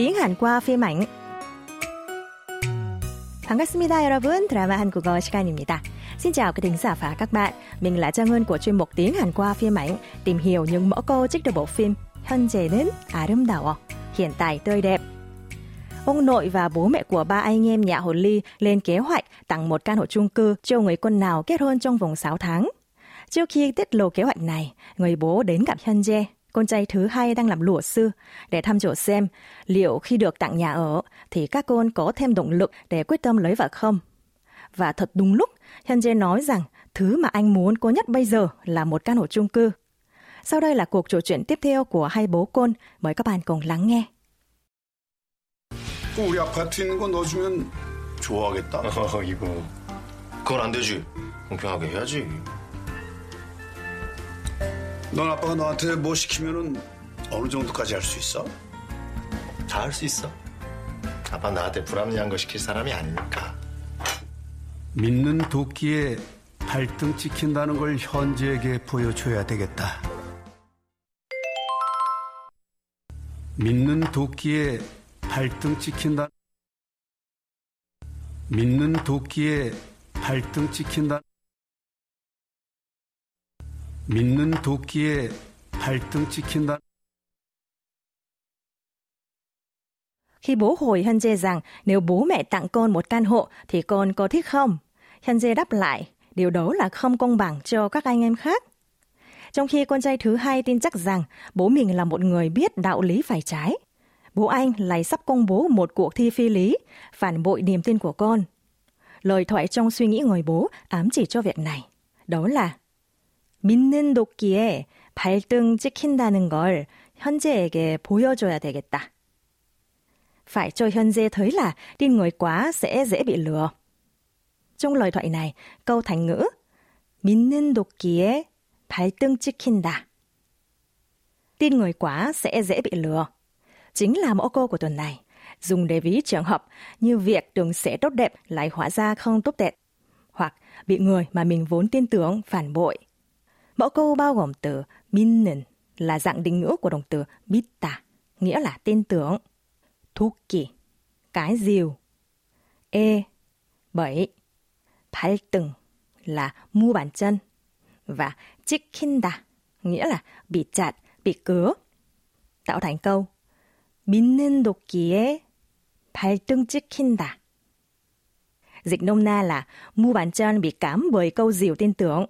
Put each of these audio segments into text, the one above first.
tiếng Hàn qua phim ảnh. 반갑습니다, 여러분. 드라마 한국어 시간입니다. Xin chào các thính giả và các bạn. Mình là Trang Ngân của chuyên mục tiếng Hàn qua phim ảnh, tìm hiểu những mẫu câu trích từ bộ phim 현재는 아름다워, hiện tại tươi đẹp. Ông nội và bố mẹ của ba anh em nhà Hồ Ly lên kế hoạch tặng một căn hộ chung cư cho người con nào kết hôn trong vòng 6 tháng. Trước khi tiết lộ kế hoạch này, người bố đến gặp Hyun Jae, con trai thứ hai đang làm luật sư, để thăm dò xem liệu khi được tặng nhà ở thì các con có thêm động lực để quyết tâm lấy vợ không. Và thật đúng lúc, Hyun Jae nói rằng thứ mà anh muốn có nhất bây giờ là một căn hộ chung cư. Sau đây là cuộc trò chuyện tiếp theo của hai bố con, mời các bạn cùng lắng nghe. 우리 아파트 있는 거 넣어주면 좋아하겠다. 이거 그건 안 되지. 공평하게 해야지. 넌 아빠가 너한테 뭐 시키면은 어느 정도까지 할 수 있어? 다 할 수 있어. 아빠 나한테 불합리한 거 시킬 사람이 아니니까. 믿는 도끼에 발등 찍힌다는 걸 현지에게 보여줘야 되겠다. 믿는 도끼에 발등 찍힌다. 믿는 도끼에 발등 찍힌다. 믿는 도끼에 발등 찍힌다. Khi bố hỏi Hyun Jae rằng nếu bố mẹ tặng con một căn hộ thì con có thích không? Hyun Jae đáp lại, điều đó là không công bằng cho các anh em khác. Trong khi con trai thứ hai tin chắc rằng bố mình là một người biết đạo lý phải trái, bố anh lại sắp công bố một cuộc thi phi lý, phản bội niềm tin của con. Lời thoại trong suy nghĩ người bố ám chỉ cho việc này. Đó là 믿는 도끼에 발등 찍힌다는 걸 현재에게 보여줘야 되겠다. Phải cho Hyun Jae thấy là tin người quá sẽ dễ bị lừa. Trong lời thoại này, câu thành ngữ 믿는 도끼에 발등 찍힌다, tin người quá sẽ dễ bị lừa, chính là mẫu câu của tuần này, dùng để ví trường hợp như việc tưởng sẽ tốt đẹp lại hóa ra không tốt đẹp, hoặc bị người mà mình vốn tin tưởng phản bội. Mẫu câu bao gồm từ 믿는 là dạng định ngữ của động từ 믿다, nghĩa là tin tưởng, 도끼, cái rìu, e, bẫy, 발등 là mu bàn chân, và 찍힌다 nghĩa là bị chặt, bị cứa, tạo thành câu 믿는 도끼에 발등 찍힌다. Dịch nôm na là mu bàn chân bị cám bởi câu rìu tin tưởng.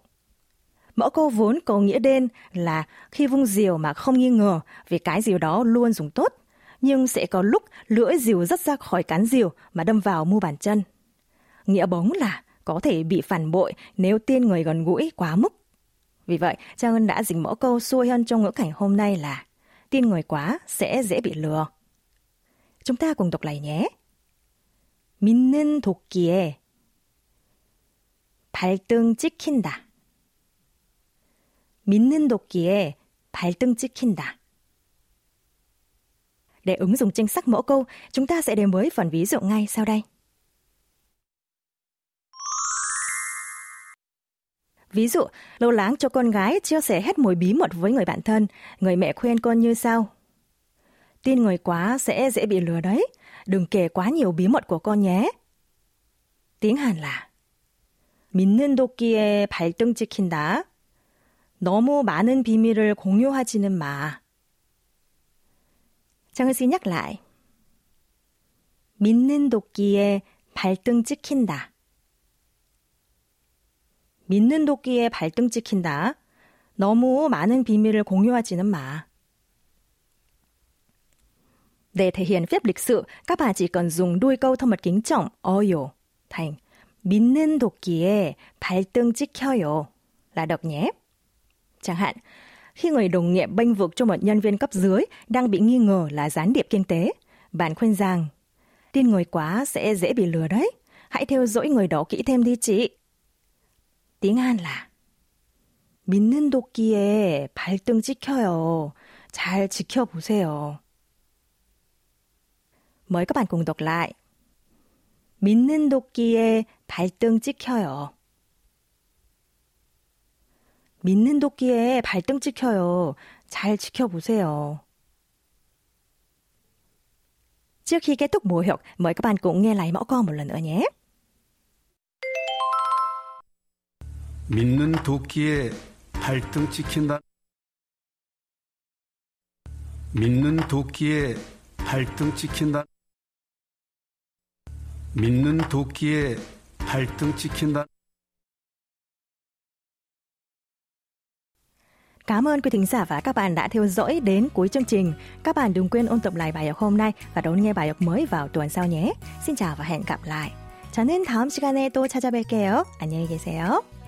Mẫu câu vốn có nghĩa đen là khi vung rìu mà không nghi ngờ vì cái rìu đó luôn dùng tốt, nhưng sẽ có lúc lưỡi rìu rất ra khỏi cán rìu mà đâm vào mu bàn chân. Nghĩa bóng là có thể bị phản bội nếu tin người gần gũi quá mức. Vì vậy, Trang Ngân đã dịch mẫu câu xuôi hơn trong ngữ cảnh hôm nay là tin người quá sẽ dễ bị lừa. Chúng ta cùng đọc lại nhé. 믿는 도끼에 발등 찍힌다. 믿는 도끼에 발등 찍힌다. Để ứng dụng chính xác mẫu câu, chúng ta sẽ đến với phần ví dụ ngay sau đây. Ví dụ, lo lắng cho con gái chia sẻ hết mọi bí mật với người bạn thân, người mẹ khuyên con như sau. Tin người quá sẽ dễ bị lừa đấy, đừng kể quá nhiều bí mật của con nhé. Tiếng Hàn là 믿는 도끼에 발등 찍힌다. 너무 많은 비밀을 공유하지는 마. Trang xin nhắc lại. 믿는 도끼에 발등 찍힌다. 믿는 도끼에 발등 찍힌다. 너무 많은 비밀을 공유하지는 마. Để thể hiện phép lịch sự, các bạn chỉ cần dùng đuôi câu thân mật kính trọng 어요 thành 믿는 도끼에 발등 찍혀요 là được nhé. Chẳng hạn, khi người đồng nghiệp bênh vực cho một nhân viên cấp dưới đang bị nghi ngờ là gián điệp kinh tế, bạn khuyên rằng tin người quá sẽ dễ bị lừa đấy, hãy theo dõi người đó kỹ thêm đi chị. Tiếng Hàn là 믿는 도끼에 발등 찍혀요. 잘 지켜보세요. Mời các bạn cùng đọc lại. 믿는 도끼에 발등 찍혀요. 믿는 도끼에 발등 찍혀요. 잘 지켜보세요. Trước khi kết thúc buổi học, mời các bạn cùng nghe lại mẫu câu một lần nữa nhé. 믿는 도끼에 발등 찍힌다. 믿는 도끼에 발등 찍힌다. 믿는 도끼에 발등 찍힌다. Cảm ơn quý thính giả và các bạn đã theo dõi đến cuối chương trình. Các bạn đừng quên ôn tập lại bài học hôm nay và đón nghe bài học mới vào tuần sau nhé. Xin chào và hẹn gặp lại. 저는 다음 시간에 또 찾아뵐게요. 안녕히 계세요.